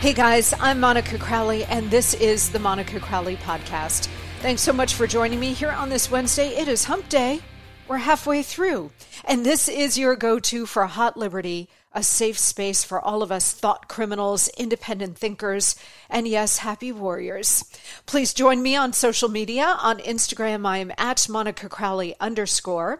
Hey guys, I'm Monica Crowley, and this is the Monica Crowley Podcast. Thanks so much for joining me here on this Wednesday. It is hump day. We're halfway through. And this is your go-to for Hot Liberty, a safe space for all of us thought criminals, independent thinkers, and yes, happy warriors. Please join me on social media. On Instagram, I am at Monica Crowley _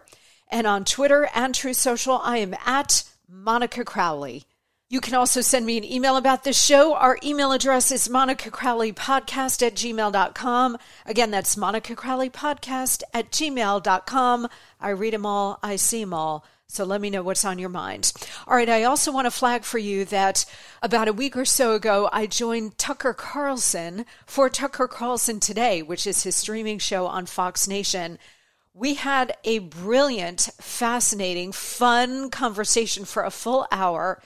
and on Twitter and True Social, I am at Monica Crowley. You can also send me an email about this show. Our email address is monicacrowleypodcast@gmail.com. Again, that's monicacrowleypodcast@gmail.com. I read them all. I see them all. So let me know what's on your mind. All right. I also want to flag for you that about a week or so ago, I joined Tucker Carlson for Tucker Carlson Today, which is his streaming show on Fox Nation. We had a brilliant, fascinating, fun conversation for a full hour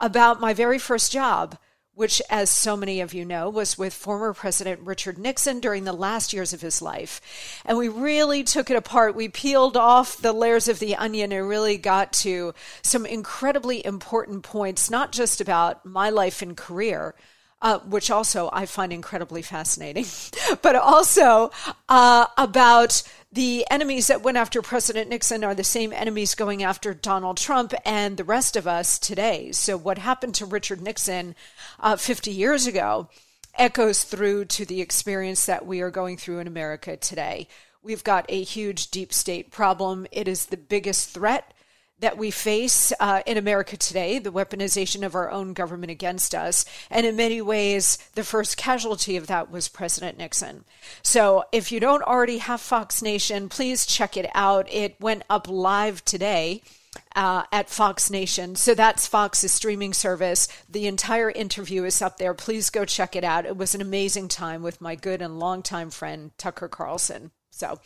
about my very first job, which, as so many of you know, was with former President Richard Nixon during the last years of his life. And we really took it apart. We peeled off the layers of the onion and really got to some incredibly important points, not just about my life and career, which also I find incredibly fascinating, but also about the enemies that went after President Nixon are the same enemies going after Donald Trump and the rest of us today. So what happened to Richard Nixon 50 years ago echoes through to the experience that we are going through in America today. We've got a huge deep state problem. It is the biggest threat that we face in America today, the weaponization of our own government against us. And in many ways, the first casualty of that was President Nixon. So if you don't already have Fox Nation, please check it out. It went up live today at Fox Nation. So that's Fox's streaming service. The entire interview is up there. Please go check it out. It was an amazing time with my good and longtime friend, Tucker Carlson. So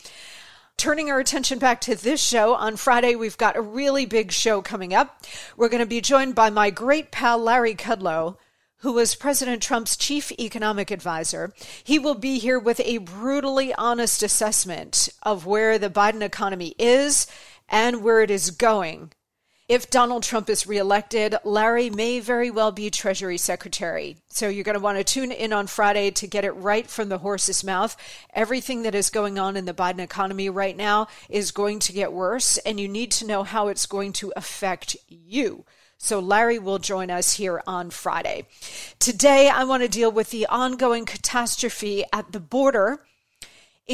turning our attention back to this show, on Friday, we've got a really big show coming up. We're going to be joined by my great pal, Larry Kudlow, who was President Trump's chief economic advisor. He will be here with a brutally honest assessment of where the Biden economy is and where it is going. If Donald Trump is reelected, Larry may very well be Treasury Secretary. So you're going to want to tune in on Friday to get it right from the horse's mouth. Everything that is going on in the Biden economy right now is going to get worse, and you need to know how it's going to affect you. So Larry will join us here on Friday. Today, I want to deal with the ongoing catastrophe at the border,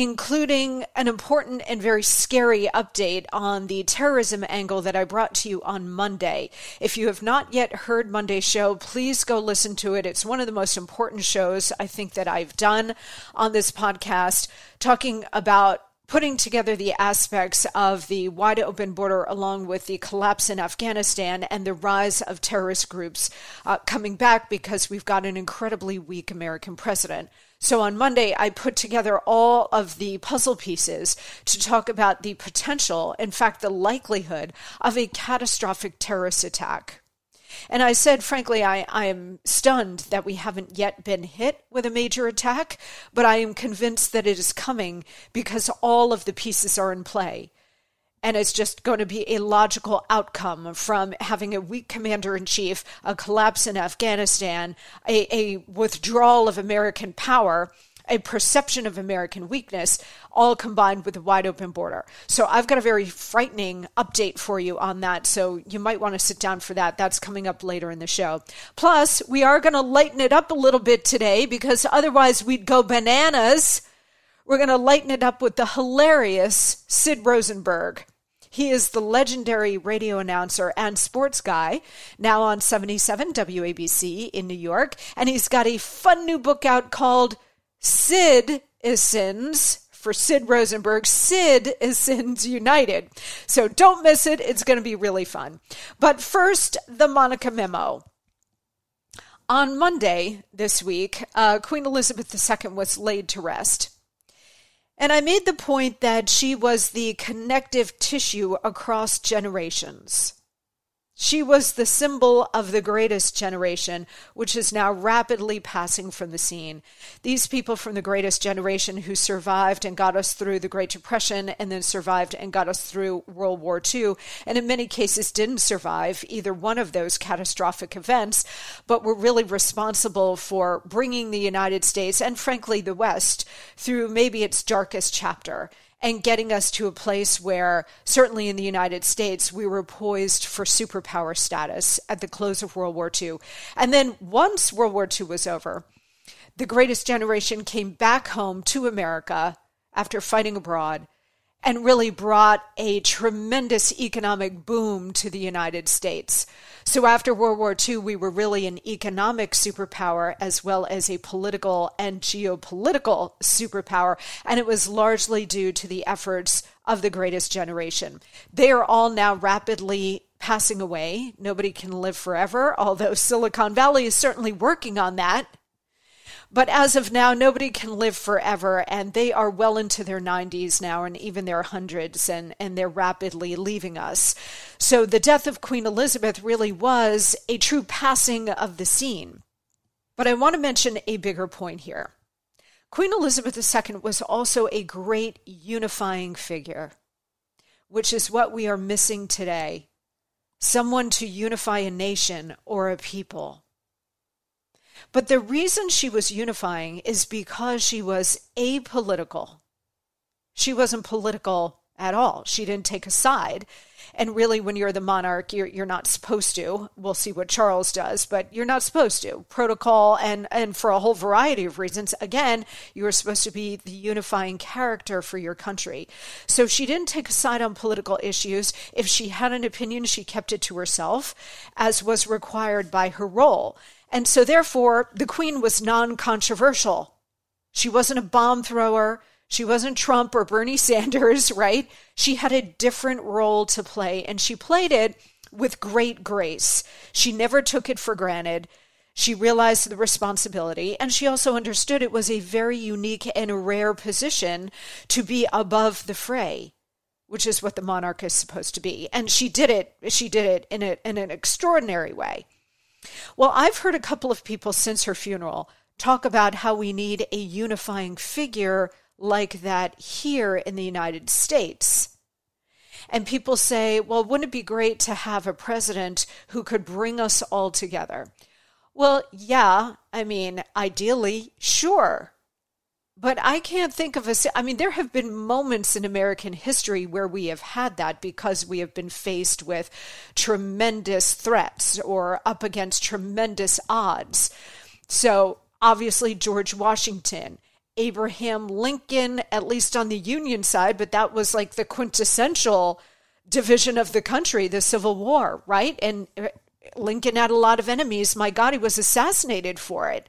including an important and very scary update on the terrorism angle that I brought to you on Monday. If you have not yet heard Monday's show, please go listen to it. It's one of the most important shows I think that I've done on this podcast, talking about putting together the aspects of the wide open border along with the collapse in Afghanistan and the rise of terrorist groups coming back because we've got an incredibly weak American president. So on Monday, I put together all of the puzzle pieces to talk about the potential, in fact, the likelihood of a catastrophic terrorist attack. And I said, frankly, I am stunned that we haven't yet been hit with a major attack, but I am convinced that it is coming because all of the pieces are in play. And it's just going to be a logical outcome from having a weak commander-in-chief, a collapse in Afghanistan, a withdrawal of American power, a perception of American weakness, all combined with a wide open border. So I've got a very frightening update for you on that. So you might want to sit down for that. That's coming up later in the show. Plus, we are going to lighten it up a little bit today because otherwise we'd go bananas. We're going to lighten it up with the hilarious Sid Rosenberg. He is the legendary radio announcer and sports guy, now on 77 WABC in New York. And he's got a fun new book out called Sid-izens, for Sid Rosenberg, Sid-izens United. So don't miss it. It's going to be really fun. But first, the Monica memo. On Monday this week, Queen Elizabeth II was laid to rest. And I made the point that she was the connective tissue across generations. She was the symbol of the greatest generation, which is now rapidly passing from the scene. These people from the greatest generation who survived and got us through the Great Depression and then survived and got us through World War II, and in many cases didn't survive either one of those catastrophic events, but were really responsible for bringing the United States and frankly the West through maybe its darkest chapter, and getting us to a place where, certainly in the United States, we were poised for superpower status at the close of World War II. And then once World War II was over, the greatest generation came back home to America after fighting abroad and really brought a tremendous economic boom to the United States. So after World War II, we were really an economic superpower as well as a political and geopolitical superpower, and it was largely due to the efforts of the greatest generation. They are all now rapidly passing away. Nobody can live forever, although Silicon Valley is certainly working on that. But as of now, nobody can live forever, and they are well into their 90s now and even their 100s, and they're rapidly leaving us. So the death of Queen Elizabeth really was a true passing of the scene. But I want to mention a bigger point here. Queen Elizabeth II was also a great unifying figure, which is what we are missing today. Someone to unify a nation or a people. But the reason she was unifying is because she was apolitical. She wasn't political at all. She didn't take a side. And really, when you're the monarch, you're not supposed to. We'll see what Charles does, but you're not supposed to. Protocol and for a whole variety of reasons, again, you are supposed to be the unifying character for your country. So she didn't take a side on political issues. If she had an opinion, she kept it to herself, as was required by her role. And so therefore, the Queen was non-controversial. She wasn't a bomb thrower. She wasn't Trump or Bernie Sanders, right? She had a different role to play, and she played it with great grace. She never took it for granted. She realized the responsibility, and she also understood it was a very unique and rare position to be above the fray, which is what the monarch is supposed to be. And she did it. She did it in an extraordinary way. Well, I've heard a couple of people since her funeral talk about how we need a unifying figure like that here in the United States. And people say, well, wouldn't it be great to have a president who could bring us all together? Well, yeah, I mean, ideally, sure. But I can't think of there have been moments in American history where we have had that because we have been faced with tremendous threats or up against tremendous odds. So obviously George Washington, Abraham Lincoln, at least on the Union side, but that was like the quintessential division of the country, the Civil War, right? And Lincoln had a lot of enemies. My God, he was assassinated for it.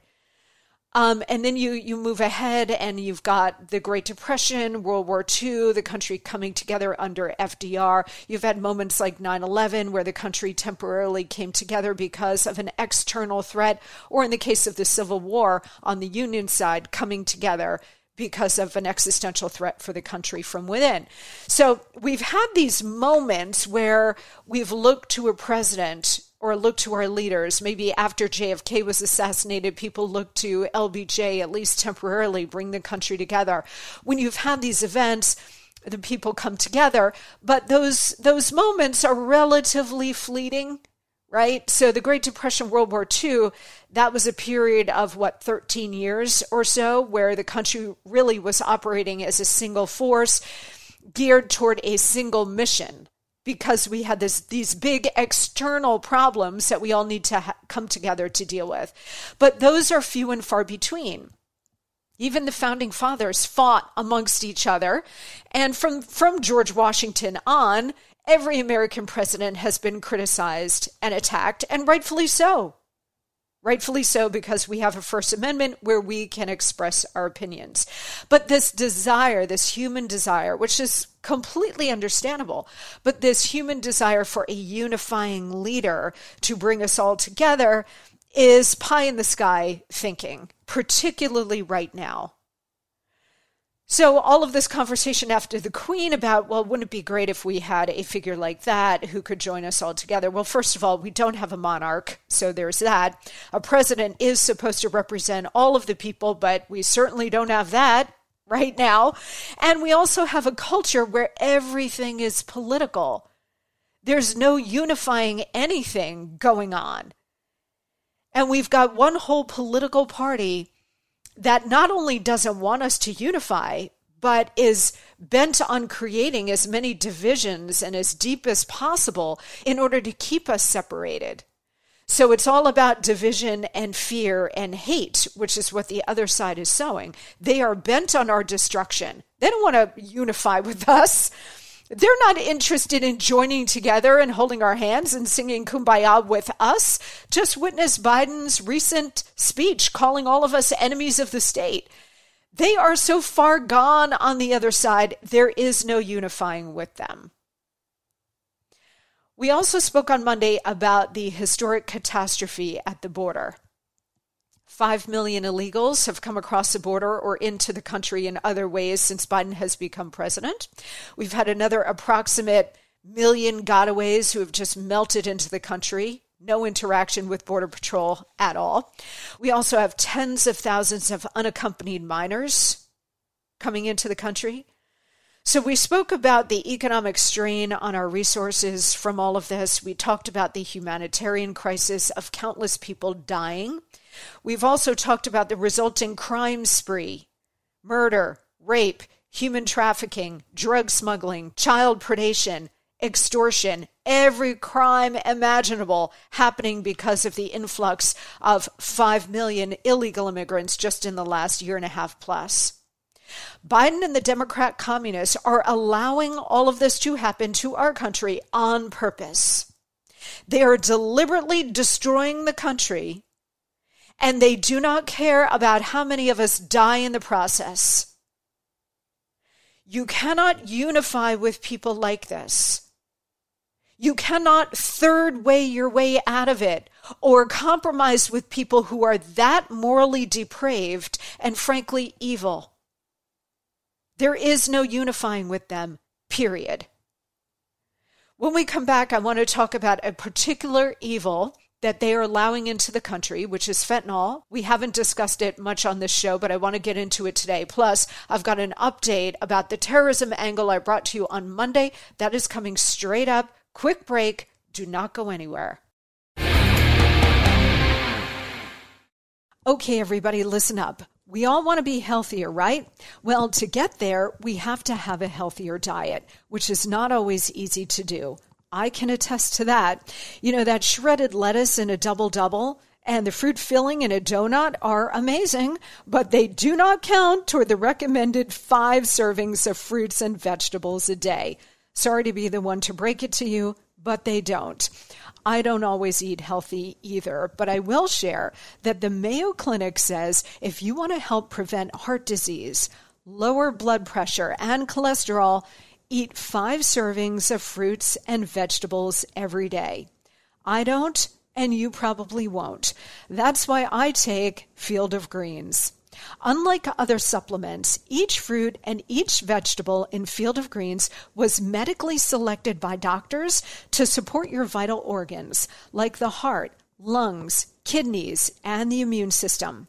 And then you move ahead and you've got the Great Depression, World War II, the country coming together under FDR. You've had moments like 9/11 where the country temporarily came together because of an external threat, or in the case of the Civil War on the Union side, coming together because of an existential threat for the country from within. So we've had these moments where we've looked to a president or looked to our leaders. Maybe after JFK was assassinated, people looked to LBJ, at least temporarily, bring the country together. When you've had these events, the people come together, but those moments are relatively fleeting, right? So the Great Depression, World War II, that was a period of, 13 years or so, where the country really was operating as a single force geared toward a single mission, because we had these big external problems that we all need to come together to deal with. But those are few and far between. Even the founding fathers fought amongst each other. And from George Washington on, every American president has been criticized and attacked, and rightfully so. Rightfully so, because we have a First Amendment where we can express our opinions. But this desire, this human desire, which is completely understandable, but this human desire for a unifying leader to bring us all together is pie in the sky thinking, particularly right now. So all of this conversation after the Queen about, wouldn't it be great if we had a figure like that who could join us all together? Well, first of all, we don't have a monarch, so there's that. A president is supposed to represent all of the people, but we certainly don't have that right now. And we also have a culture where everything is political. There's no unifying anything going on. And we've got one whole political party that not only doesn't want us to unify, but is bent on creating as many divisions and as deep as possible in order to keep us separated. So it's all about division and fear and hate, which is what the other side is sowing. They are bent on our destruction. They don't want to unify with us. They're not interested in joining together and holding our hands and singing Kumbaya with us. Just witness Biden's recent speech calling all of us enemies of the state. They are so far gone on the other side, there is no unifying with them. We also spoke on Monday about the historic catastrophe at the border. 5 million illegals have come across the border or into the country in other ways since Biden has become president. We've had another approximate 1 million gotaways who have just melted into the country. No interaction with Border Patrol at all. We also have tens of thousands of unaccompanied minors coming into the country. So we spoke about the economic strain on our resources from all of this. We talked about the humanitarian crisis of countless people dying. We've also talked about the resulting crime spree, murder, rape, human trafficking, drug smuggling, child predation, extortion, every crime imaginable happening because of the influx of 5 million illegal immigrants just in the last year and a half plus. Biden and the Democrat communists are allowing all of this to happen to our country on purpose. They are deliberately destroying the country, and they do not care about how many of us die in the process. You cannot unify with people like this. You cannot third way your way out of it or compromise with people who are that morally depraved and frankly evil. There is no unifying with them, period. When we come back, I want to talk about a particular evil that they are allowing into the country, which is fentanyl. We haven't discussed it much on this show, but I want to get into it today. Plus, I've got an update about the terrorism angle I brought to you on Monday. That is coming straight up. Quick break. Do not go anywhere. Okay, everybody, listen up. We all want to be healthier, right? Well, to get there, we have to have a healthier diet, which is not always easy to do. I can attest to that. You know, that shredded lettuce in a double-double and the fruit filling in a donut are amazing, but they do not count toward the recommended 5 servings of fruits and vegetables a day. Sorry to be the one to break it to you, but they don't. I don't always eat healthy either, but I will share that the Mayo Clinic says if you want to help prevent heart disease, lower blood pressure, and cholesterol, eat 5 servings of fruits and vegetables every day. I don't, and you probably won't. That's why I take Field of Greens. Unlike other supplements, each fruit and each vegetable in Field of Greens was medically selected by doctors to support your vital organs, like the heart, lungs, kidneys, and the immune system.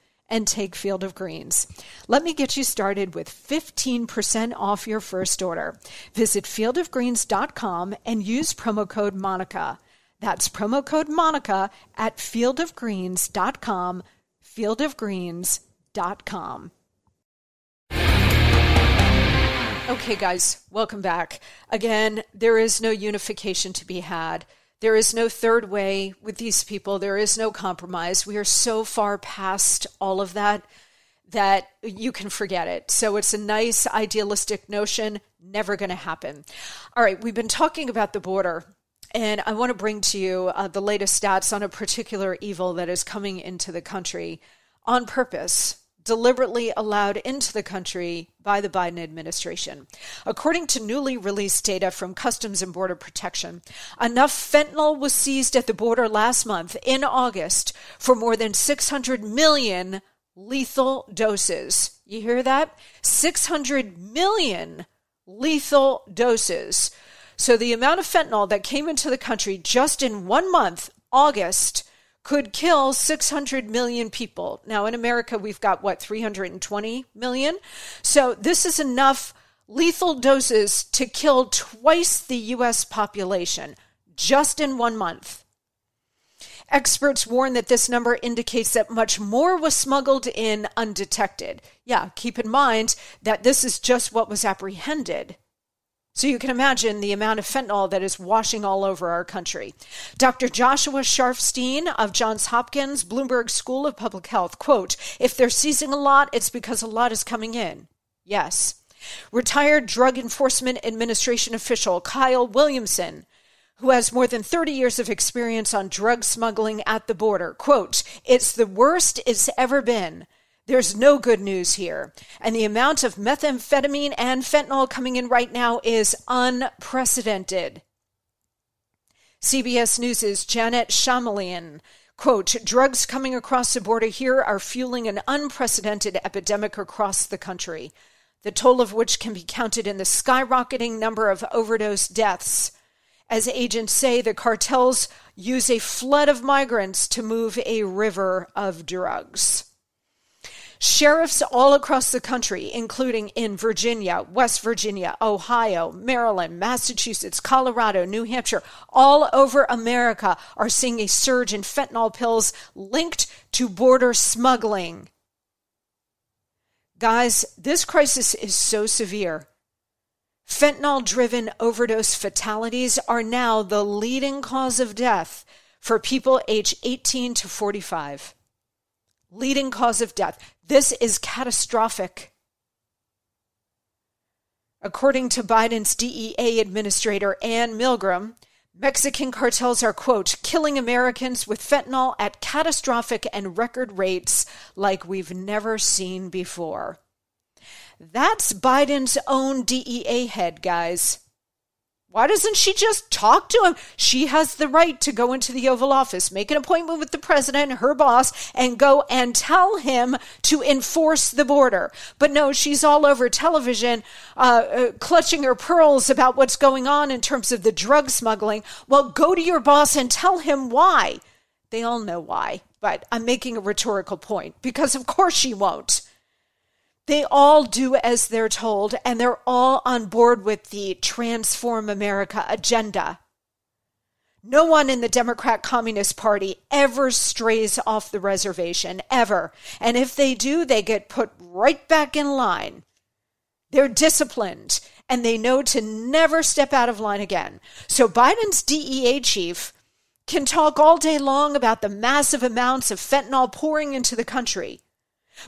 and take Field of Greens. Let me get you started with 15% off your first order. Visit fieldofgreens.com and use promo code Monica. That's promo code Monica at fieldofgreens.com, fieldofgreens.com. Okay, guys, welcome back. Again, there is no unification to be had. There is no third way with these people. There is no compromise. We are so far past all of that that you can forget it. So it's a nice idealistic notion, never going to happen. All right, we've been talking about the border, and I want to bring to you the latest stats on a particular evil that is coming into the country on purpose, deliberately allowed into the country by the Biden administration. According to newly released data from Customs and Border Protection, enough fentanyl was seized at the border last month in August for more than 600 million lethal doses. You hear that? 600 million lethal doses. So the amount of fentanyl that came into the country just in 1 month, August, could kill 600 million people. Now, in America, we've got, 320 million? So this is enough lethal doses to kill twice the U.S. population just in 1 month. Experts warn that this number indicates that much more was smuggled in undetected. Yeah, keep in mind that this is just what was apprehended. So you can imagine the amount of fentanyl that is washing all over our country. Dr. Joshua Sharfstein of Johns Hopkins Bloomberg School of Public Health, quote, "If they're seizing a lot, it's because a lot is coming in." Yes. Retired Drug Enforcement Administration official Kyle Williamson, who has more than 30 years of experience on drug smuggling at the border, quote, "It's the worst it's ever been. There's no good news here. And the amount of methamphetamine and fentanyl coming in right now is unprecedented." CBS News' Janet Shamalian, quote, "Drugs coming across the border here are fueling an unprecedented epidemic across the country, the toll of which can be counted in the skyrocketing number of overdose deaths. As agents say, the cartels use a flood of migrants to move a river of drugs." Sheriffs all across the country, including in Virginia, West Virginia, Ohio, Maryland, Massachusetts, Colorado, New Hampshire, all over America are seeing a surge in fentanyl pills linked to border smuggling. Guys, this crisis is so severe. Fentanyl-driven overdose fatalities are now the leading cause of death for people aged 18 to 45. Leading cause of death. This is catastrophic. According to Biden's DEA administrator, Ann Milgram, Mexican cartels are, quote, "killing Americans with fentanyl at catastrophic and record rates like we've never seen before." That's Biden's own DEA head, guys. Why doesn't she just talk to him? She has the right to go into the Oval Office, make an appointment with the president, her boss, and go and tell him to enforce the border. But no, she's all over television, clutching her pearls about what's going on in terms of the drug smuggling. Well, go to your boss and tell him why. They all know why, but I'm making a rhetorical point because of course she won't. They all do as they're told, and they're all on board with the Transform America agenda. No one in the Democrat Communist Party ever strays off the reservation, ever. And if they do, they get put right back in line. They're disciplined, and they know to never step out of line again. So Biden's DEA chief can talk all day long about the massive amounts of fentanyl pouring into the country.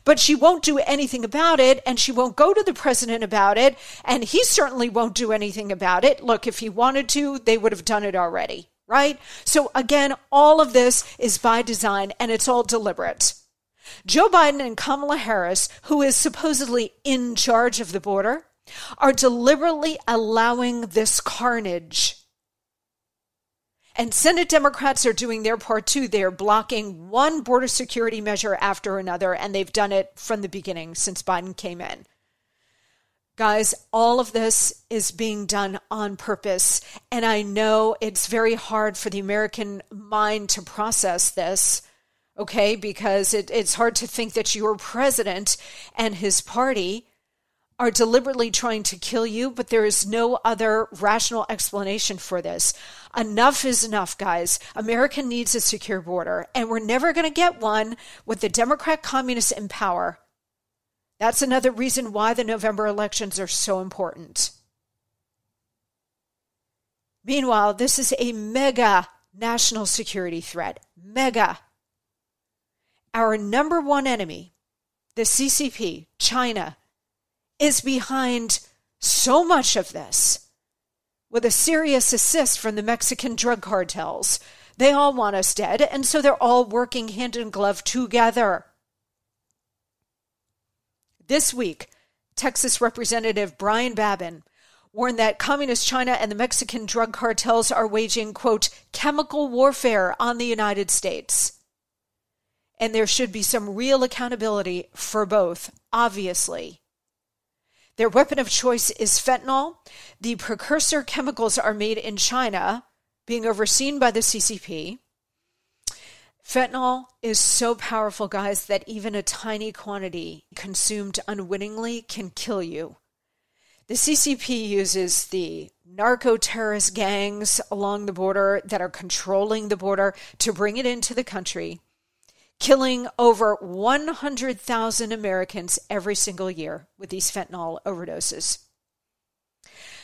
But she won't do anything about it, and she won't go to the president about it, and he certainly won't do anything about it. Look, if he wanted to, they would have done it already, right? So again, all of this is by design, and it's all deliberate. Joe Biden and Kamala Harris, who is supposedly in charge of the border, are deliberately allowing this carnage. And Senate Democrats are doing their part too. They are blocking one border security measure after another, and they've done it from the beginning since Biden came in. Guys, all of this is being done on purpose, and I know it's very hard for the American mind to process this, okay, because it's hard to think that your president and his party are deliberately trying to kill you, but there is no other rational explanation for this. Enough is enough, guys. America needs a secure border, and we're never going to get one with the Democrat communists in power. That's another reason why the November elections are so important. Meanwhile, this is a mega national security threat. Mega. Our number one enemy, the CCP, China, is behind so much of this with a serious assist from the Mexican drug cartels. They all want us dead, and so they're all working hand in glove together. This week, Texas Representative Brian Babin warned that Communist China and the Mexican drug cartels are waging, quote, chemical warfare on the United States. And there should be some real accountability for both, obviously. Their weapon of choice is fentanyl. The precursor chemicals are made in China, being overseen by the CCP. Fentanyl is so powerful, guys, that even a tiny quantity consumed unwittingly can kill you. The CCP uses the narco-terrorist gangs along the border that are controlling the border to bring it into the country, killing over 100,000 Americans every single year with these fentanyl overdoses.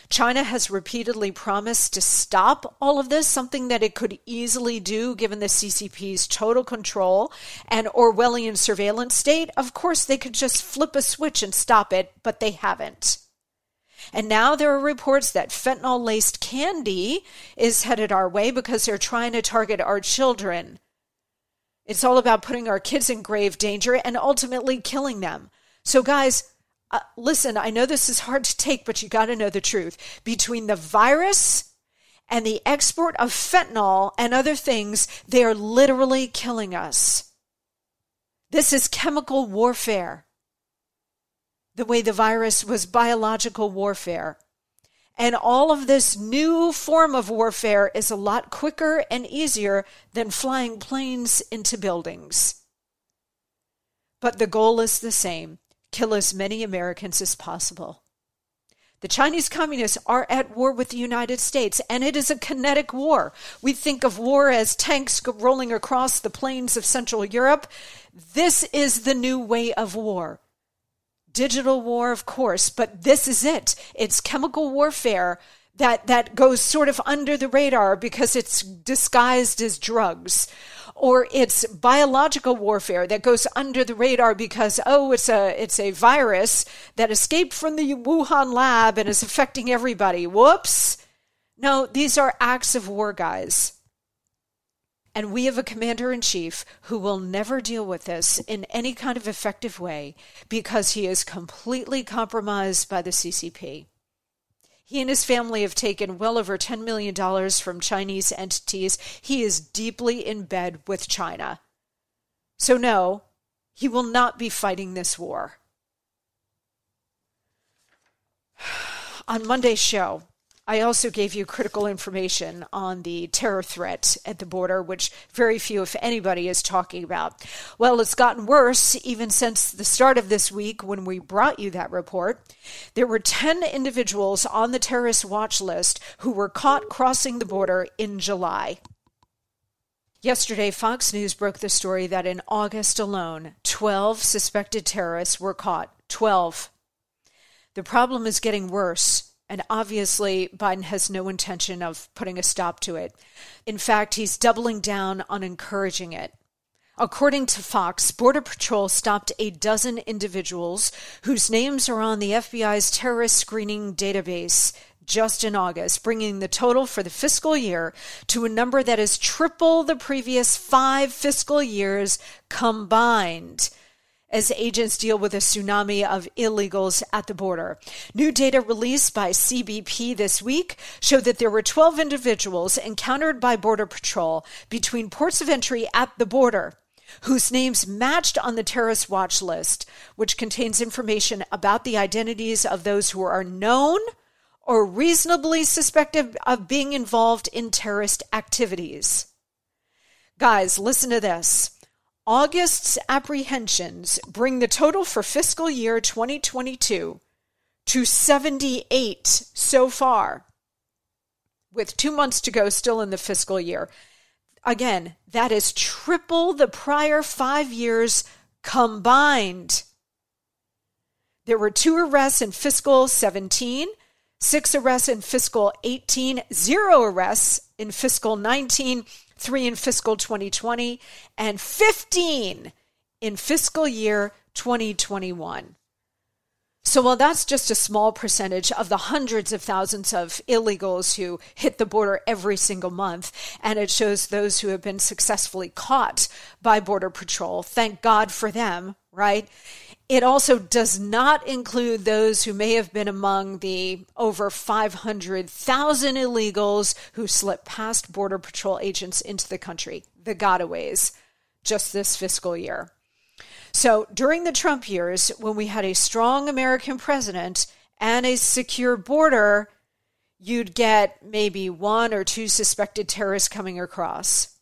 China has repeatedly promised to stop all of this, something that it could easily do given the CCP's total control and Orwellian surveillance state. Of course, they could just flip a switch and stop it, but they haven't. And now there are reports that fentanyl-laced candy is headed our way because they're trying to target our children. It's all about putting our kids in grave danger and ultimately killing them. So guys, listen, I know this is hard to take, but you got to know the truth. Between the virus and the export of fentanyl and other things, they are literally killing us. This is chemical warfare, the way the virus was biological warfare. And all of this new form of warfare is a lot quicker and easier than flying planes into buildings. But the goal is the same. Kill as many Americans as possible. The Chinese communists are at war with the United States, and it is a kinetic war. We think of war as tanks rolling across the plains of Central Europe. This is the new way of war. Digital war, of course, but this is it. It's chemical warfare that goes sort of under the radar because it's disguised as drugs. Or it's biological warfare that goes under the radar because, oh, it's a virus that escaped from the Wuhan lab and is affecting everybody. Whoops. No, these are acts of war, guys. And we have a commander-in-chief who will never deal with this in any kind of effective way because he is completely compromised by the CCP. He and his family have taken well over $10 million from Chinese entities. He is deeply in bed with China. So no, he will not be fighting this war. On Monday's show, I also gave you critical information on the terror threat at the border, which very few, if anybody, is talking about. Well, it's gotten worse even since the start of this week when we brought you that report. There were 10 individuals on the terrorist watch list who were caught crossing the border in July. Yesterday, Fox News broke the story that in August alone, 12 suspected terrorists were caught. 12. The problem is getting worse, and obviously Biden has no intention of putting a stop to it. In fact, he's doubling down on encouraging it. According to Fox, Border Patrol stopped a dozen individuals whose names are on the FBI's terrorist screening database just in August, bringing the total for the fiscal year to a number that is triple the previous 5 fiscal years combined, as agents deal with a tsunami of illegals at the border. New data released by CBP this week showed that there were 12 individuals encountered by Border Patrol between ports of entry at the border whose names matched on the terrorist watch list, which contains information about the identities of those who are known or reasonably suspected of being involved in terrorist activities. Guys, listen to this. August's apprehensions bring the total for fiscal year 2022 to 78 so far, with 2 months to go still in the fiscal year. Again, that is triple the prior 5 years combined. There were 2 arrests in fiscal 17, 6 arrests in fiscal 18, 0 arrests in fiscal 19, 3 in fiscal 2020, and 15 in fiscal year 2021. So while that's just a small percentage of the hundreds of thousands of illegals who hit the border every single month, and it shows those who have been successfully caught by Border Patrol, thank God for them, right? It also does not include those who may have been among the over 500,000 illegals who slipped past Border Patrol agents into the country, the gotaways, just this fiscal year. So during the Trump years, when we had a strong American president and a secure border, you'd get maybe 1 or 2 suspected terrorists coming across.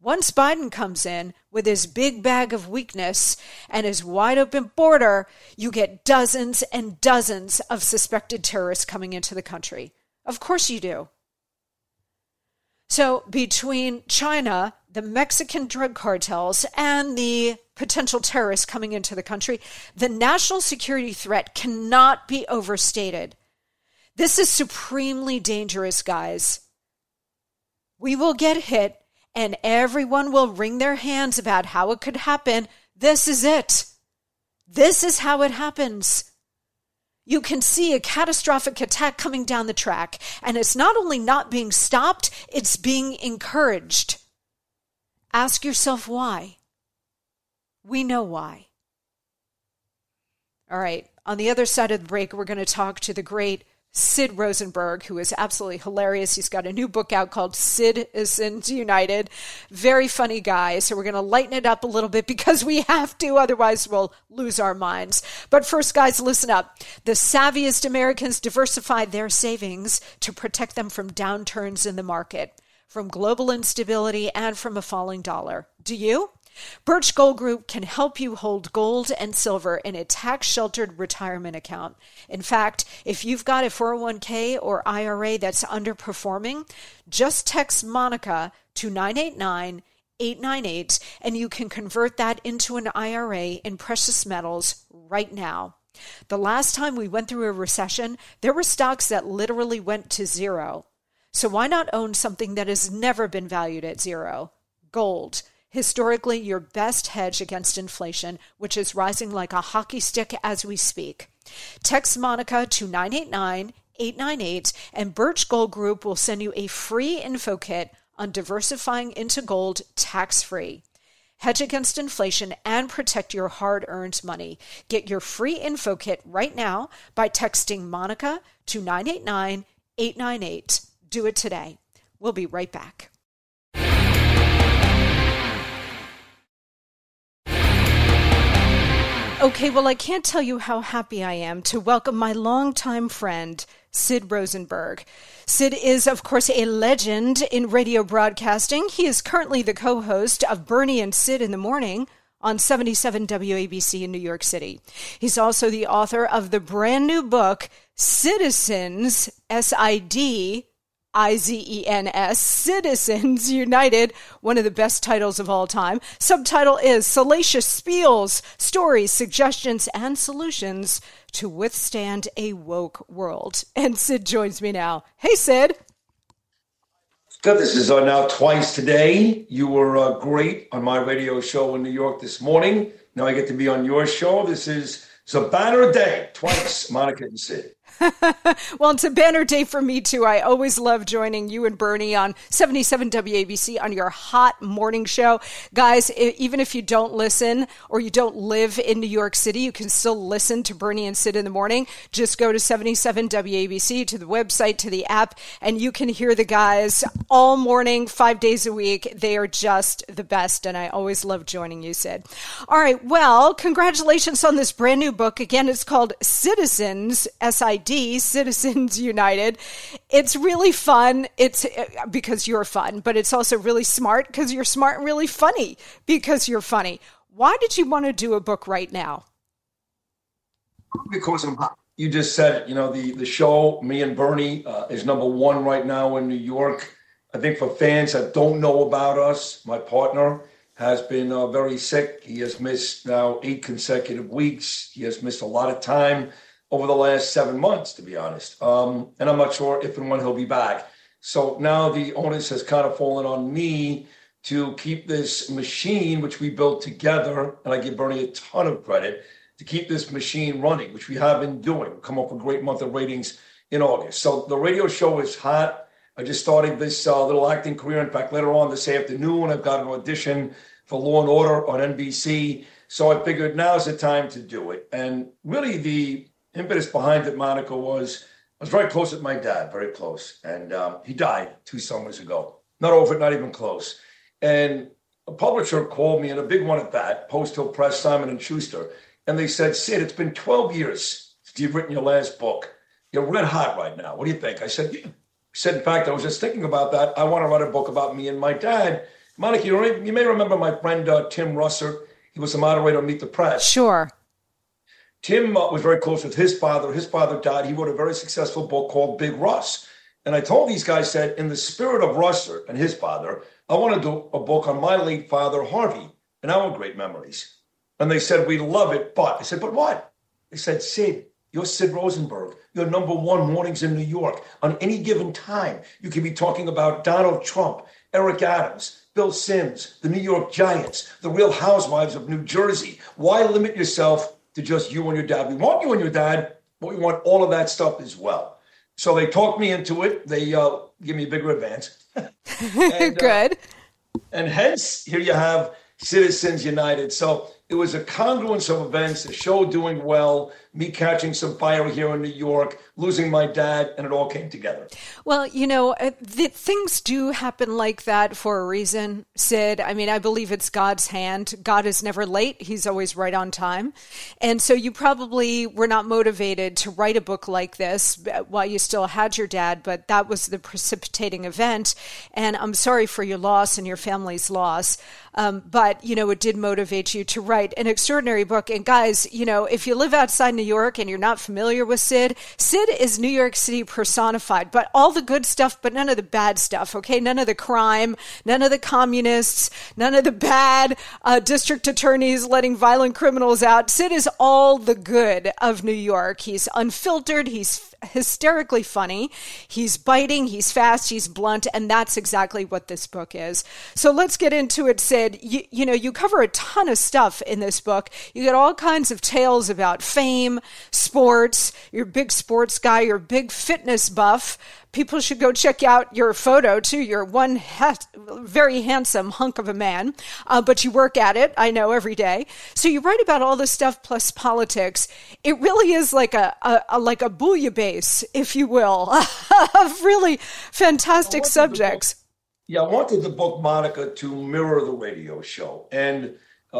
Once Biden comes in with his big bag of weakness and his wide open border, you get dozens and dozens of suspected terrorists coming into the country. Of course you do. So between China, the Mexican drug cartels, and the potential terrorists coming into the country, the national security threat cannot be overstated. This is supremely dangerous, guys. We will get hit, and everyone will wring their hands about how it could happen. This is it. This is how it happens. You can see a catastrophic attack coming down the track, and it's not only not being stopped, it's being encouraged. Ask yourself why. We know why. All right, on the other side of the break, we're going to talk to the great Sid Rosenberg, who is absolutely hilarious. He's got a new book out called Sid-izens United. Very funny guy. So we're going to lighten it up a little bit because we have to, otherwise we'll lose our minds. But first, guys, listen up. The savviest Americans diversify their savings to protect them from downturns in the market, from global instability, and from a falling dollar. Do you? Birch Gold Group can help you hold gold and silver in a tax-sheltered retirement account. In fact, if you've got a 401k or IRA that's underperforming, just text Monica to 989-898 and you can convert that into an IRA in precious metals right now. The last time we went through a recession, there were stocks that literally went to zero. So why not own something that has never been valued at zero? Gold. Historically, your best hedge against inflation, which is rising like a hockey stick as we speak. Text Monica to 989-898, and Birch Gold Group will send you a free info kit on diversifying into gold tax-free. Hedge against inflation and protect your hard-earned money. Get your free info kit right now by texting Monica to 989-898. Do it today. We'll be right back. Okay, well, I can't tell you how happy I am to welcome my longtime friend, Sid Rosenberg. Sid is, of course, a legend in radio broadcasting. He is currently the co-host of Bernie and Sid in the Morning on 77 WABC in New York City. He's also the author of the brand new book, Sid-izens, S-I-D-I-Z-E-N-S, Sid-izens United, one of the best titles of all time. Subtitle is Salacious Spiels, Stories, Suggestions, and Solutions to Withstand a Woke World. And Sid joins me now. Hey, Sid. Good. This is on now twice today. You were great on my radio show in New York this morning. Now I get to be on your show. This is a banner day twice, Monica and Sid. Well, it's a banner day for me, too. I always love joining you and Bernie on 77 WABC on your hot morning show. Guys, even if you don't listen or you don't live in New York City, you can still listen to Bernie and Sid in the Morning. Just go to 77 WABC, to the website, to the app, and you can hear the guys all morning, 5 days a week. They are just the best, and I always love joining you, Sid. All right, well, congratulations on this brand new book. Again, it's called Sid-izens, S-I-D. Sid-izens United. It's really fun. It's because you're fun, but it's also really smart because you're smart and really funny because you're funny. Why did you want to do a book right now? Because I'm hot. You just said it. You know, the show, me and Bernie, is number one right now in New York. I think for fans that don't know about us, my partner has been very sick. He has missed now 8 consecutive weeks. He has missed a lot of time over the last 7 months, to be honest. And I'm not sure if and when he'll be back. So now the onus has kind of fallen on me to keep this machine, which we built together, and I give Bernie a ton of credit, to keep this machine running, which we have been doing. We've come up with a great month of ratings in August. So the radio show is hot. I just started this little acting career. In fact, later on this afternoon, I've got an audition for Law & Order on NBC. So I figured now's the time to do it. And really the impetus behind it, Monica, was I was very close with my dad, very close. And he died 2 summers ago. Not over it, not even close. And a publisher called me, and a big one at that, Post Hill Press, Simon & Schuster. And they said, Sid, it's been 12 years since you've written your last book. You're red hot right now. What do you think? I said, yeah. He said, in fact, I was just thinking about that. I want to write a book about me and my dad. Monica, you may remember my friend Tim Russert. He was the moderator on Meet the Press. Sure. Tim was very close with his father. His father died. He wrote a very successful book called Big Russ. And I told these guys, said, in the spirit of Russert and his father, I want to do a book on my late father, Harvey, and our great memories. And they said, we love it, but. I said, but what? They said, Sid, you're Sid Rosenberg. You're number one mornings in New York. On any given time, you could be talking about Donald Trump, Eric Adams, Bill Sims, the New York Giants, the Real Housewives of New Jersey. Why limit yourself to just you and your dad? We want you and your dad, but we want all of that stuff as well. So they talked me into it. They give me a bigger advance. And, good. And hence, here you have Sid-izens United. So it was a congruence of events, the show doing well, me catching some fire here in New York, losing my dad, and it all came together. Well, you know, things do happen like that for a reason, Sid. I mean, I believe it's God's hand. God is never late. He's always right on time. And so you probably were not motivated to write a book like this while you still had your dad, but that was the precipitating event. And I'm sorry for your loss and your family's loss. But, you know, it did motivate you to write an extraordinary book. And guys, you know, if you live outside New York and you're not familiar with Sid, Sid is New York City personified, but all the good stuff, but none of the bad stuff, okay? None of the crime, none of the communists, none of the bad district attorneys letting violent criminals out. Sid is all the good of New York. He's unfiltered, he's hysterically funny, he's biting, he's fast, he's blunt, and that's exactly what this book is. So let's get into it, Sid. You know, you cover a ton of stuff in this book. You get all kinds of tales about fame, sports, you're a big sports guy, you're a big fitness buff. People should go check out your photo, too. You're one very handsome hunk of a man, but you work at it, I know, every day. So you write about all this stuff plus politics. It really is like a bouillabaisse, if you will, of really fantastic subjects. I wanted the book, Monica, to mirror the radio show. And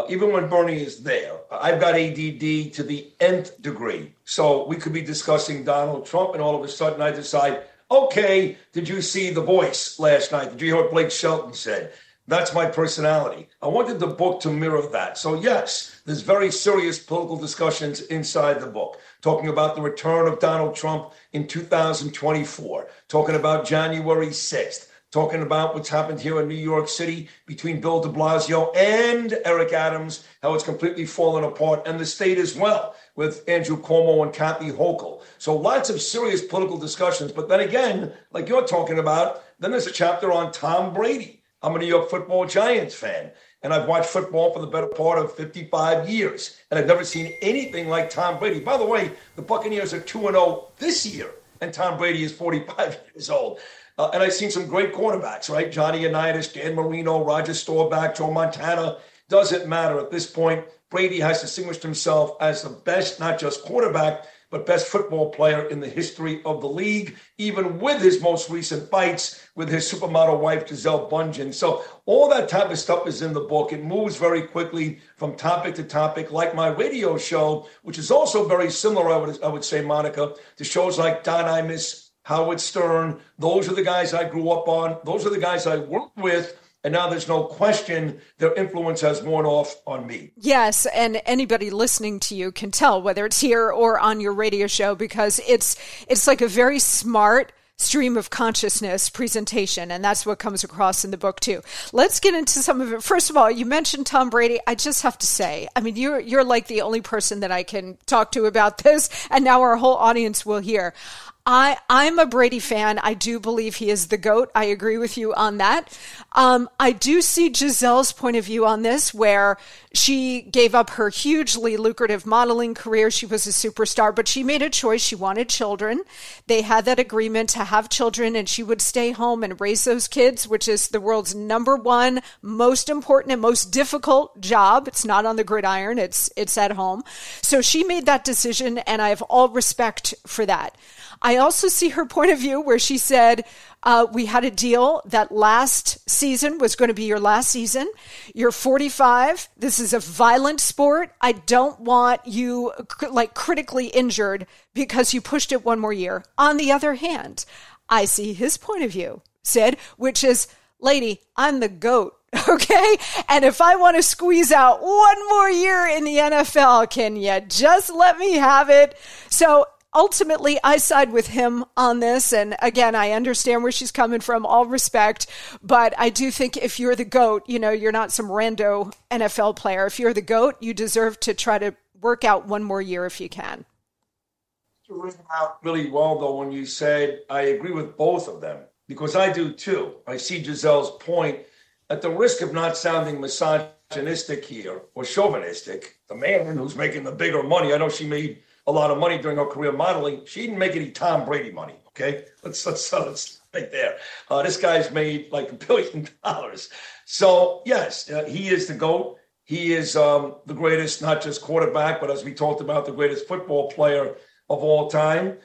even when Bernie is there. I've got ADD to the nth degree. So we could be discussing Donald Trump, and all of a sudden I decide, okay, did you see The Voice last night? Did you hear what Blake Shelton said? That's my personality. I wanted the book to mirror that. So yes, there's very serious political discussions inside the book, talking about the return of Donald Trump in 2024, talking about January 6th, talking about what's happened here in New York City between Bill de Blasio and Eric Adams, how it's completely fallen apart, and the state as well, with Andrew Cuomo and Kathy Hochul. So lots of serious political discussions. But then again, like you're talking about, then there's a chapter on Tom Brady. I'm a New York football Giants fan, and I've watched football for the better part of 55 years, and I've never seen anything like Tom Brady. By the way, the Buccaneers are 2-0 this year, and Tom Brady is 45 years old. And I've seen some great quarterbacks, right? Johnny Unitas, Dan Marino, Roger Staubach, Joe Montana. Doesn't matter at this point. Brady has distinguished himself as the best, not just quarterback, but best football player in the history of the league, even with his most recent fights with his supermodel wife, Gisele Bundchen. So all that type of stuff is in the book. It moves very quickly from topic to topic, like my radio show, which is also very similar, I would say, Monica, to shows like Don Imus, Howard Stern. Those are the guys I grew up on. Those are the guys I worked with. And now there's no question their influence has worn off on me. Yes, and anybody listening to you can tell whether it's here or on your radio show, because it's like a very smart stream of consciousness presentation, and that's what comes across in the book too. Let's get into some of it. First of all, you mentioned Tom Brady. I just have to say, I mean, you're like the only person that I can talk to about this, and now our whole audience will hear. I'm a Brady fan. I do believe he is the GOAT. I agree with you on that. I do see Giselle's point of view on this, where she gave up her hugely lucrative modeling career. She was a superstar, but she made a choice. She wanted children. They had that agreement to have children, and she would stay home and raise those kids, which is the world's number one, most important and most difficult job. It's not on the gridiron. It's at home. So she made that decision, and I have all respect for that. I also see her point of view where she said, we had a deal that last season was going to be your last season. You're 45. This is a violent sport. I don't want you like critically injured because you pushed it one more year. On the other hand, I see his point of view, Sid, which is, lady, I'm the GOAT. Okay. And if I want to squeeze out one more year in the NFL, can you just let me have it? So ultimately, I side with him on this. And again, I understand where she's coming from, all respect. But I do think if you're the GOAT, you know, you're not some rando NFL player. If you're the GOAT, you deserve to try to work out one more year if you can. You ring out really well, though, when you said, I agree with both of them, because I do too. I see Giselle's point. At the risk of not sounding misogynistic here or chauvinistic, the man who's making the bigger money, I know she made a lot of money during her career modeling. She didn't make any Tom Brady money, okay? Let's right there. This guy's made like $1 billion. So yes, he is the GOAT. He is the greatest, not just quarterback, but as we talked about, the greatest football player of all time.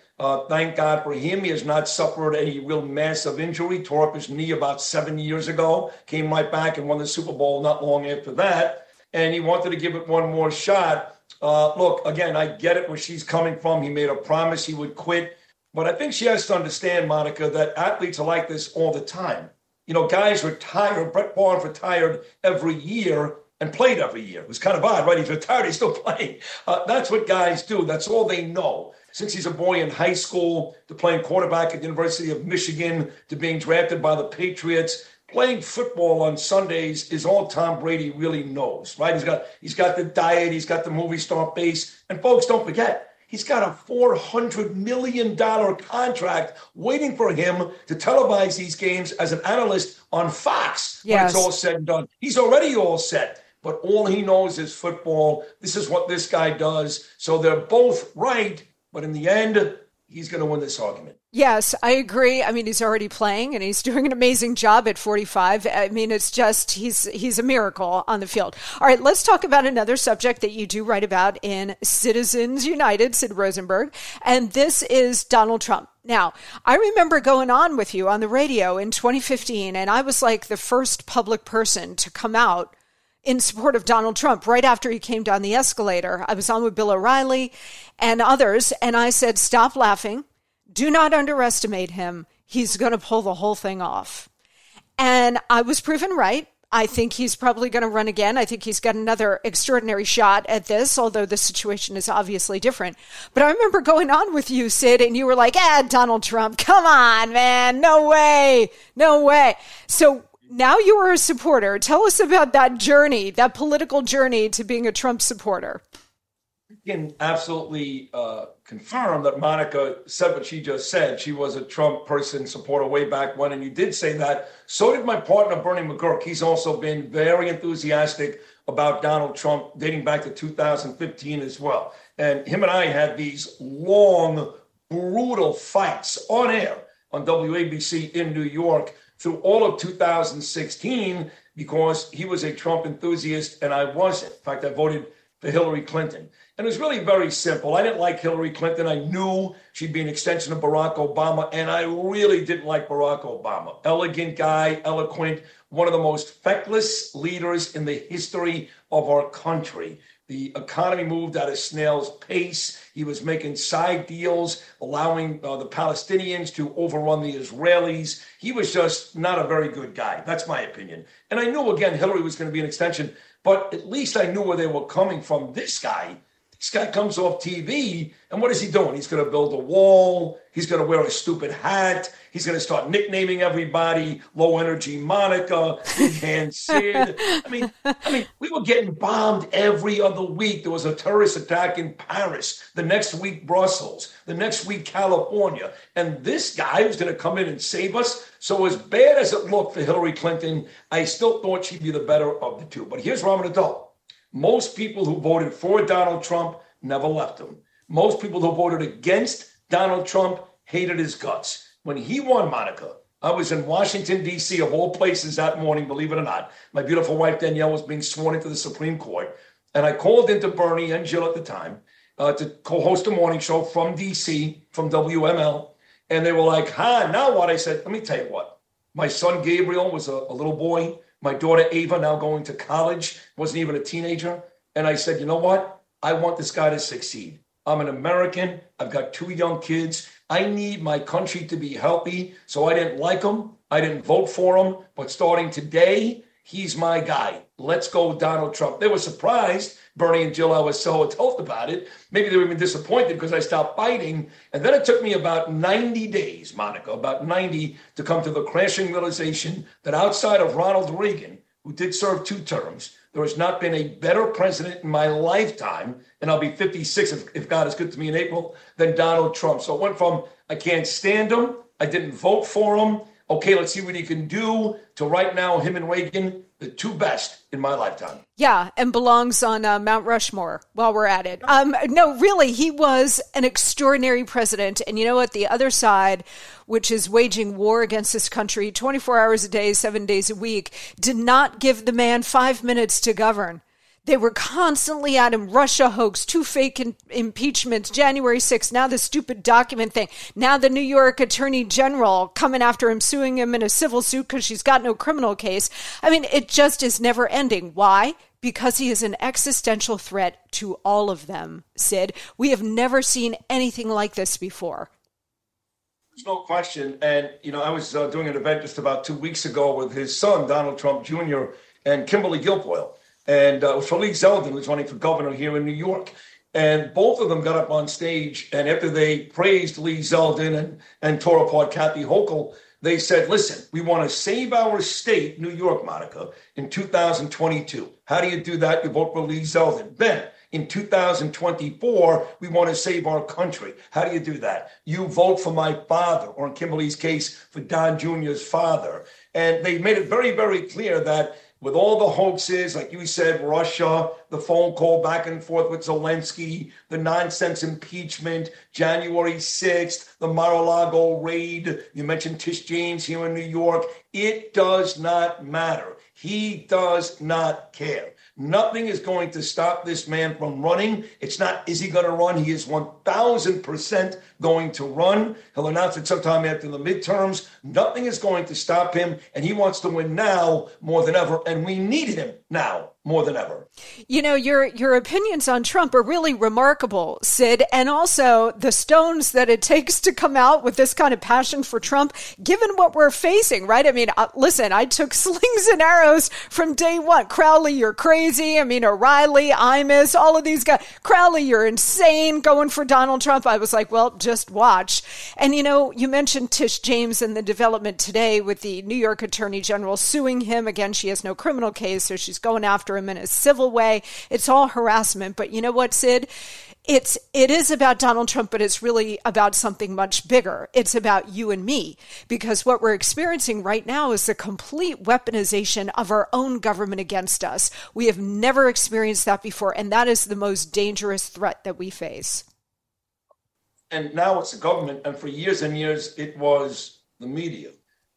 Thank God for him. He has not suffered any real massive injury. Tore up his knee about 7 years ago, came right back and won the Super Bowl not long after that. And he wanted to give it one more shot. Look, again, I get it where she's coming from. He made a promise he would quit. But I think she has to understand, Monica, that athletes are like this all the time. You know, guys retire. Brett Favre retired every year and played every year. It was kind of odd, right? He's retired. He's still playing. That's what guys do. That's all they know. Since he's a boy in high school, to playing quarterback at the University of Michigan, to being drafted by the Patriots, playing football on Sundays is all Tom Brady really knows, right? He's got the diet, he's got the movie star base, and folks, don't forget, he's got a $400 million contract waiting for him to televise these games as an analyst on Fox. Yes. When it's all said and done, he's already all set. But all he knows is football. This is what this guy does. So they're both right, but in the end, he's going to win this argument. Yes, I agree. I mean, he's already playing and he's doing an amazing job at 45. I mean, it's just, he's a miracle on the field. All right, let's talk about another subject that you do write about in Citizens United, Sid Rosenberg, and this is Donald Trump. Now, I remember going on with you on the radio in 2015, and I was like the first public person to come out in support of Donald Trump right after he came down the escalator. I was on with Bill O'Reilly and others, and I said, stop laughing. Do not underestimate him. He's going to pull the whole thing off. And I was proven right. I think he's probably going to run again. I think he's got another extraordinary shot at this, although the situation is obviously different. But I remember going on with you, Sid, and you were like, Donald Trump, come on, man. No way. No way. So now you are a supporter. Tell us about that journey, that political journey to being a Trump supporter. You can absolutely confirm that Monica said what she just said. She was a Trump person, supporter way back when, and you did say that. So did my partner, Bernie McGurk. He's also been very enthusiastic about Donald Trump, dating back to 2015 as well. And him and I had these long, brutal fights on air on WABC in New York through all of 2016 because he was a Trump enthusiast and I wasn't. In fact, I voted for Hillary Clinton. And it was really very simple. I didn't like Hillary Clinton. I knew she'd be an extension of Barack Obama, and I really didn't like Barack Obama. Elegant guy, eloquent, one of the most feckless leaders in the history of our country. The economy moved at a snail's pace. He was making side deals, allowing the Palestinians to overrun the Israelis. He was just not a very good guy. That's my opinion. And I knew, again, Hillary was going to be an extension, but at least I knew where they were coming from. This guy comes off TV, and what is he doing? He's going to build a wall. He's going to wear a stupid hat. He's going to start nicknaming everybody Low Energy Monica, Big Hand Sid. I mean, we were getting bombed every other week. There was a terrorist attack in Paris. The next week, Brussels. The next week, California. And this guy was going to come in and save us. So as bad as it looked for Hillary Clinton, I still thought she'd be the better of the two. But here's where I'm an adult. Most people who voted for Donald Trump never left him. Most people who voted against Donald Trump hated his guts. When he won, Monica, I was in Washington, D.C., of all places that morning, believe it or not. My beautiful wife, Danielle, was being sworn into the Supreme Court. And I called into Bernie and Jill at the time to co-host a morning show from D.C., from WML. And they were like, now what? I said, let me tell you what. My son, Gabriel, was a little boy. My daughter, Ava, now going to college, wasn't even a teenager. And I said, you know what? I want this guy to succeed. I'm an American. I've got two young kids. I need my country to be healthy. So I didn't like him. I didn't vote for him. But starting today, he's my guy. Let's go, Donald Trump. They were surprised. Bernie and Jill, I was so tough about it. Maybe they were even disappointed because I stopped fighting. And then it took me about 90 days, Monica, about 90 to come to the crashing realization that outside of Ronald Reagan, who did serve two terms, there has not been a better president in my lifetime, and I'll be 56 if God is good to me in April, than Donald Trump. So it went from I can't stand him, I didn't vote for him, okay, let's see what he can do, to right now, him and Reagan, the two best in my lifetime. Yeah, and belongs on Mount Rushmore while we're at it. No, really, he was an extraordinary president. And you know what? The other side, which is waging war against this country 24 hours a day, 7 days a week, did not give the man 5 minutes to govern. They were constantly at him, Russia hoax, two fake impeachments, January 6th, now the stupid document thing. Now the New York Attorney General coming after him, suing him in a civil suit because she's got no criminal case. I mean, it just is never ending. Why? Because he is an existential threat to all of them, Sid. We have never seen anything like this before. There's no question. And, you know, I was doing an event just about 2 weeks ago with his son, Donald Trump Jr., and Kimberly Guilfoyle. And it was for Lee Zeldin, who's running for governor here in New York. And both of them got up on stage, and after they praised Lee Zeldin and tore apart Kathy Hochul, they said, listen, we want to save our state, New York, Monica, in 2022. How do you do that? You vote for Lee Zeldin. Then, in 2024, we want to save our country. How do you do that? You vote for my father, or in Kimberly's case, for Don Jr.'s father. And they made it very, very clear that with all the hoaxes, like you said, Russia, the phone call back and forth with Zelensky, the nonsense impeachment, January 6th, the Mar-a-Lago raid. You mentioned Tish James here in New York. It does not matter. He does not care. Nothing is going to stop this man from running. It's not, is he going to run? He is 1,000% going to run. He'll announce it sometime after the midterms. Nothing is going to stop him, and he wants to win now more than ever, and we need him now more than ever. You know, your opinions on Trump are really remarkable, Sid, and also the stones that it takes to come out with this kind of passion for Trump, given what we're facing, right? I mean, listen, I took slings and arrows from day one. Crowley, you're crazy. I mean, O'Reilly, Imus, all of these guys. Crowley, you're insane going for Donald Trump. I was like, well, just watch. And, you know, you mentioned Tish James and the development today with the New York Attorney General suing him. Again, she has no criminal case, so she's going after him in a civil way. It's all harassment. But you know what, Sid? It is about Donald Trump, but it's really about something much bigger. It's about you and me, because what we're experiencing right now is the complete weaponization of our own government against us. We have never experienced that before, and that is the most dangerous threat that we face. And now it's the government, and for years and years, it was the media.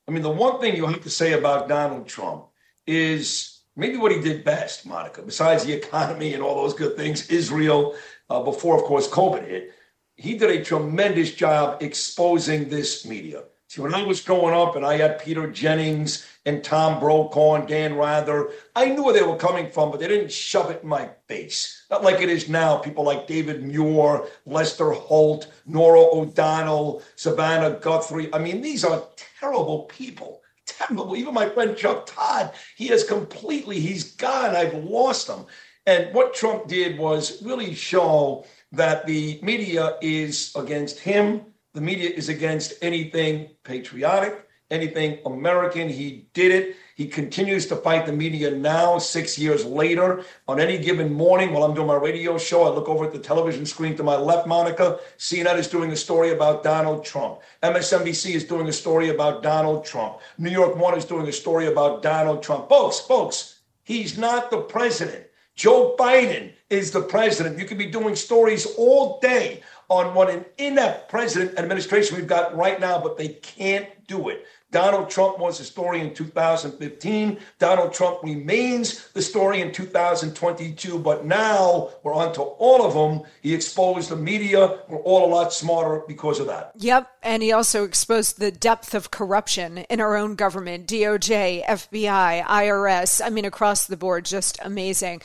I mean, the one thing you have to say about Donald Trump is maybe what he did best, Monica, besides the economy and all those good things, Israel, before, of course, COVID hit, he did a tremendous job exposing this media. See, when I was growing up and I had Peter Jennings and Tom Brokaw and Dan Rather, I knew where they were coming from, but they didn't shove it in my face. Not like it is now. People like David Muir, Lester Holt, Nora O'Donnell, Savannah Guthrie. I mean, these are terrible people. Terrible. Even my friend Chuck Todd, he's gone. I've lost him. And what Trump did was really show that the media is against him. The media is against anything patriotic, anything American. He did it. He continues to fight the media now, 6 years later. On any given morning while I'm doing my radio show, I look over at the television screen to my left, Monica. CNN is doing a story about Donald Trump. MSNBC is doing a story about Donald Trump. New York One is doing a story about Donald Trump. Folks, he's not the president. Joe Biden is the president. You could be doing stories all day on what an inept president administration we've got right now, but they can't do it. Donald Trump was the story in 2015. Donald Trump remains the story in 2022. But now we're onto all of them. He exposed the media. We're all a lot smarter because of that. Yep. And he also exposed the depth of corruption in our own government, DOJ, FBI, IRS. I mean, across the board, just amazing.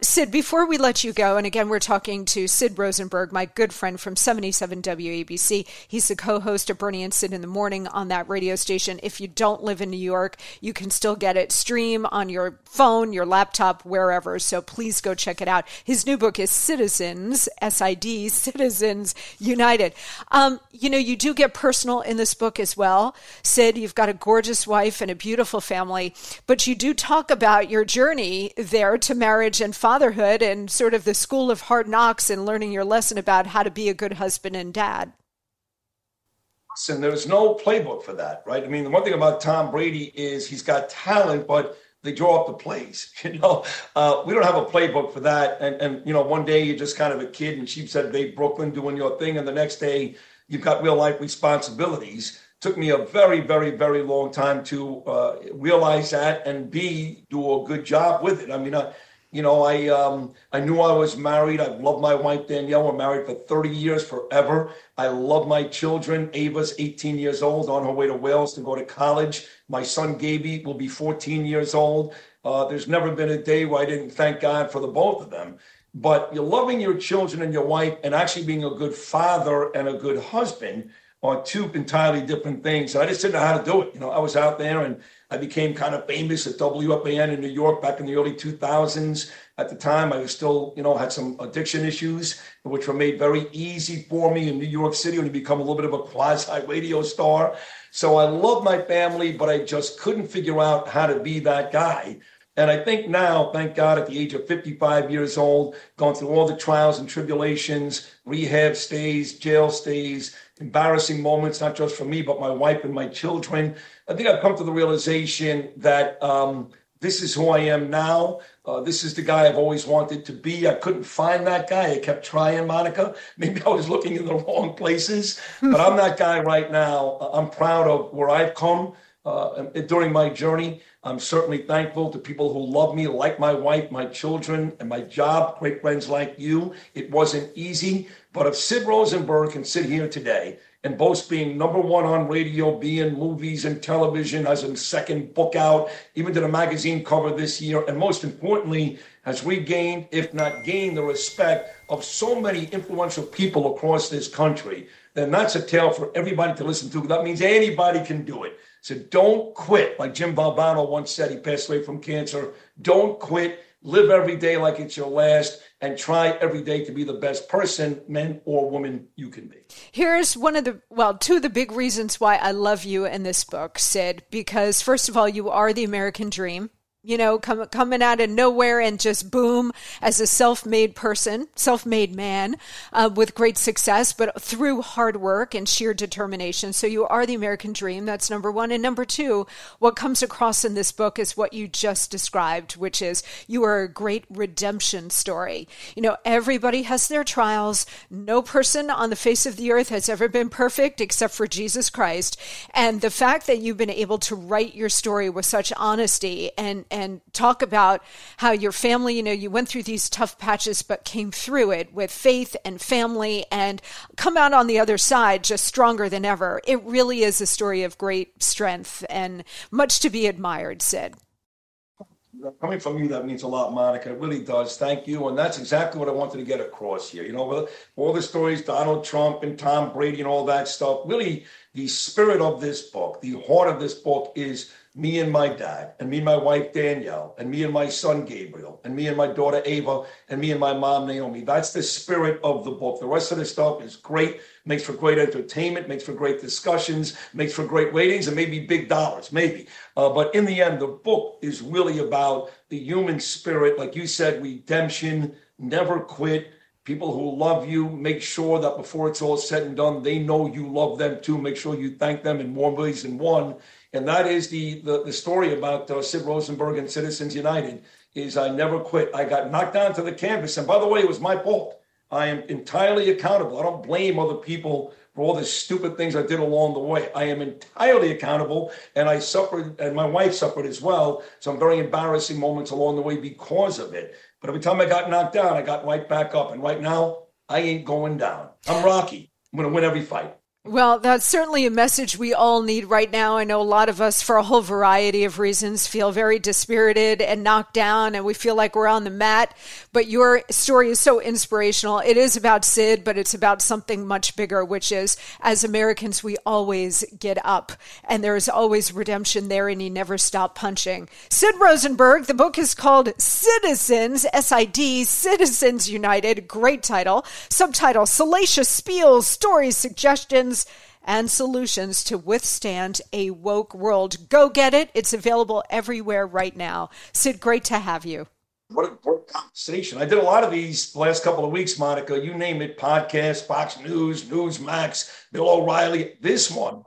Sid, before we let you go, and again, we're talking to Sid Rosenberg, my good friend from 77 WABC. He's the co-host of Bernie and Sid in the Morning on that radio station. If you don't live in New York, you can still get it stream on your phone, your laptop, wherever. So please go check it out. His new book is Sid-izens, S-I-D, Sid-izens United. You know, you do get personal in this book as well. Sid, you've got a gorgeous wife and a beautiful family, but you do talk about your journey there to marriage and fatherhood and sort of the school of hard knocks and learning your lesson about how to be a good husband and dad. And there's no playbook for that, right? I mean, the one thing about Tom Brady is he's got talent, but they draw up the plays. You know, we don't have a playbook for that. And you know, one day you're just kind of a kid in Sheepshead Bay, Brooklyn, doing your thing, and the next day you've got real life responsibilities. Took me a very, very, very long time to realize that and B, do a good job with it. I mean, I knew I was married. I've loved my wife, Danielle. We're married for 30 years, forever. I love my children. Ava's 18 years old, on her way to Wales to go to college. My son, Gaby, will be 14 years old. There's never been a day where I didn't thank God for the both of them. But you're loving your children and your wife and actually being a good father and a good husband are two entirely different things. I just didn't know how to do it. You know, I was out there and I became kind of famous at WFAN in New York back in the early 2000s. At the time, I was still, had some addiction issues, which were made very easy for me in New York City when you become a little bit of a quasi-radio star. So I love my family, but I just couldn't figure out how to be that guy. And I think now, thank God, at the age of 55 years old, gone through all the trials and tribulations, rehab stays, jail stays, embarrassing moments, not just for me, but my wife and my children. I think I've come to the realization that this is who I am now. This is the guy I've always wanted to be. I couldn't find that guy. I kept trying, Monica. Maybe I was looking in the wrong places, but I'm that guy right now. I'm proud of where I've come during my journey. I'm certainly thankful to people who love me, like my wife, my children, and my job, great friends like you. It wasn't easy, but if Sid Rosenberg can sit here today and boast being number one on radio, be in movies and television, has a second book out, even did a magazine cover this year, and most importantly, has regained, if not gained, the respect of so many influential people across this country. Then that's a tale for everybody to listen to. That means anybody can do it. So don't quit. Like Jim Valvano once said, he passed away from cancer. Don't quit. Live every day like it's your last, and try every day to be the best person, man or woman, you can be. Here's one of the, well, two of the big reasons why I love you and this book, Sid, because first of all, you are the American dream, you know, coming out of nowhere and just boom as a self-made person, self-made man with great success, but through hard work and sheer determination. So you are the American dream. That's number one. And number two, what comes across in this book is what you just described, which is you are a great redemption story. You know, everybody has their trials. No person on the face of the earth has ever been perfect except for Jesus Christ. And the fact that you've been able to write your story with such honesty and talk about how your family, you know, you went through these tough patches, but came through it with faith and family and come out on the other side just stronger than ever. It really is a story of great strength and much to be admired, Sid. Coming from you, that means a lot, Monica. It really does. Thank you. And that's exactly what I wanted to get across here. You know, with all the stories, Donald Trump and Tom Brady and all that stuff, really the spirit of this book, the heart of this book is me and my dad, and me and my wife, Danielle, and me and my son, Gabriel, and me and my daughter, Ava, and me and my mom, Naomi. That's the spirit of the book. The rest of the stuff is great, makes for great entertainment, makes for great discussions, makes for great ratings, and maybe big dollars, maybe. But in the end, the book is really about the human spirit. Like you said, redemption, never quit. People who love you, make sure that before it's all said and done, they know you love them too. Make sure you thank them in more ways than one. And that is the story about Sid Rosenberg and Citizens United, is I never quit. I got knocked down to the canvas. And by the way, it was my fault. I am entirely accountable. I don't blame other people for all the stupid things I did along the way. I am entirely accountable, and I suffered, and my wife suffered as well, some very embarrassing moments along the way because of it. But every time I got knocked down, I got right back up. And right now, I ain't going down. I'm Rocky. I'm going to win every fight. Well, that's certainly a message we all need right now. I know a lot of us, for a whole variety of reasons, feel very dispirited and knocked down, and we feel like we're on the mat. But your story is so inspirational. It is about Sid, but it's about something much bigger, which is, as Americans, we always get up, and there is always redemption there, and you never stop punching. Sid Rosenberg, the book is called Sid-izens, S-I-D, Citizens United, great title, subtitle, Salacious Spiels, Stories, Suggestions, and Solutions to Withstand a Woke World. Go get it. It's available everywhere right now. Sid, great to have you. What a conversation. I did a lot of these the last couple of weeks, Monica. You name it, podcasts, Fox News, Newsmax, Bill O'Reilly. This one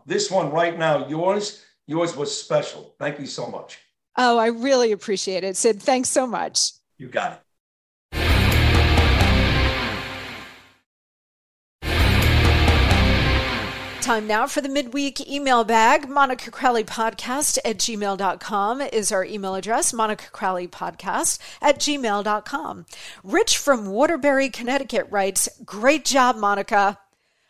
right now, yours was special. Thank you so much. Oh, I really appreciate it. Sid, thanks so much. You got it. Time now for the midweek email bag. Monica Crowley Podcast at gmail.com is our email address. Monica Crowley Podcast at gmail.com. Rich from Waterbury, Connecticut writes, great job, Monica.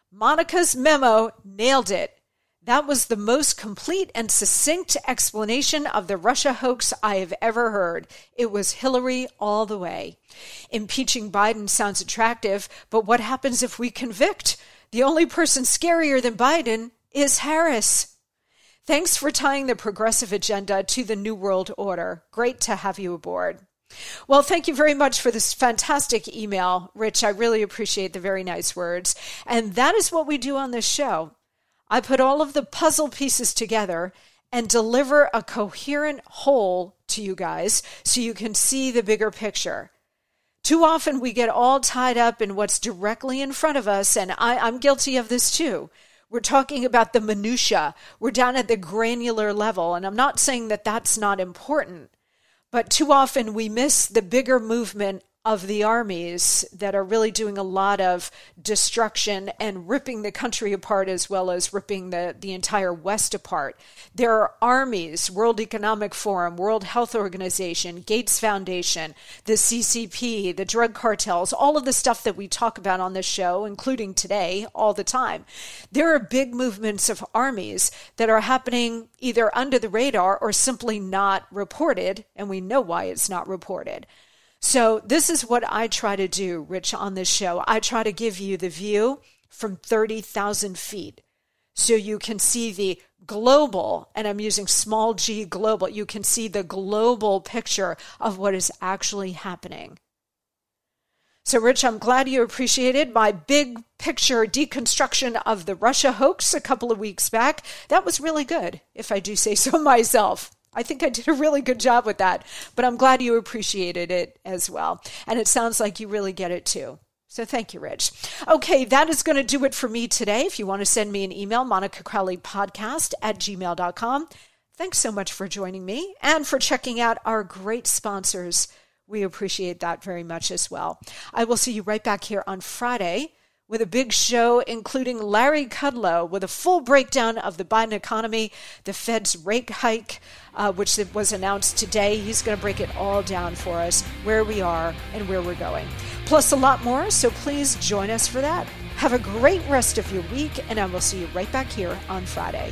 Monica's memo nailed it. That was the most complete and succinct explanation of the Russia hoax I have ever heard. It was Hillary all the way. Impeaching Biden sounds attractive, but what happens if we convict? The only person scarier than Biden is Harris. Thanks for tying the progressive agenda to the New World Order. Great to have you aboard. Well, thank you very much for this fantastic email, Rich. I really appreciate the very nice words. And that is what we do on this show. I put all of the puzzle pieces together and deliver a coherent whole to you guys so you can see the bigger picture. Too often we get all tied up in what's directly in front of us, and I'm guilty of this too. We're talking about the minutia. We're down at the granular level, and I'm not saying that that's not important, but too often we miss the bigger movement of the armies that are really doing a lot of destruction and ripping the country apart as well as ripping the entire West apart. There are armies, World Economic Forum, World Health Organization, Gates Foundation, the CCP, the drug cartels, all of the stuff that we talk about on this show, including today, all the time. There are big movements of armies that are happening either under the radar or simply not reported, and we know why it's not reported. So this is what I try to do, Rich, on this show. I try to give you the view from 30,000 feet so you can see the global, and I'm using small g global, you can see the global picture of what is actually happening. So, Rich, I'm glad you appreciated my big picture deconstruction of the Russia hoax a couple of weeks back. That was really good, if I do say so myself. I think I did a really good job with that, but I'm glad you appreciated it as well. And it sounds like you really get it too. So thank you, Rich. Okay, that is going to do it for me today. If you want to send me an email, monicacrowleypodcast@gmail.com. Thanks so much for joining me and for checking out our great sponsors. We appreciate that very much as well. I will see you right back here on Friday with a big show, including Larry Kudlow, with a full breakdown of the Biden economy, the Fed's rate hike, which was announced today. He's going to break it all down for us, where we are and where we're going. Plus a lot more, so please join us for that. Have a great rest of your week, and I will see you right back here on Friday.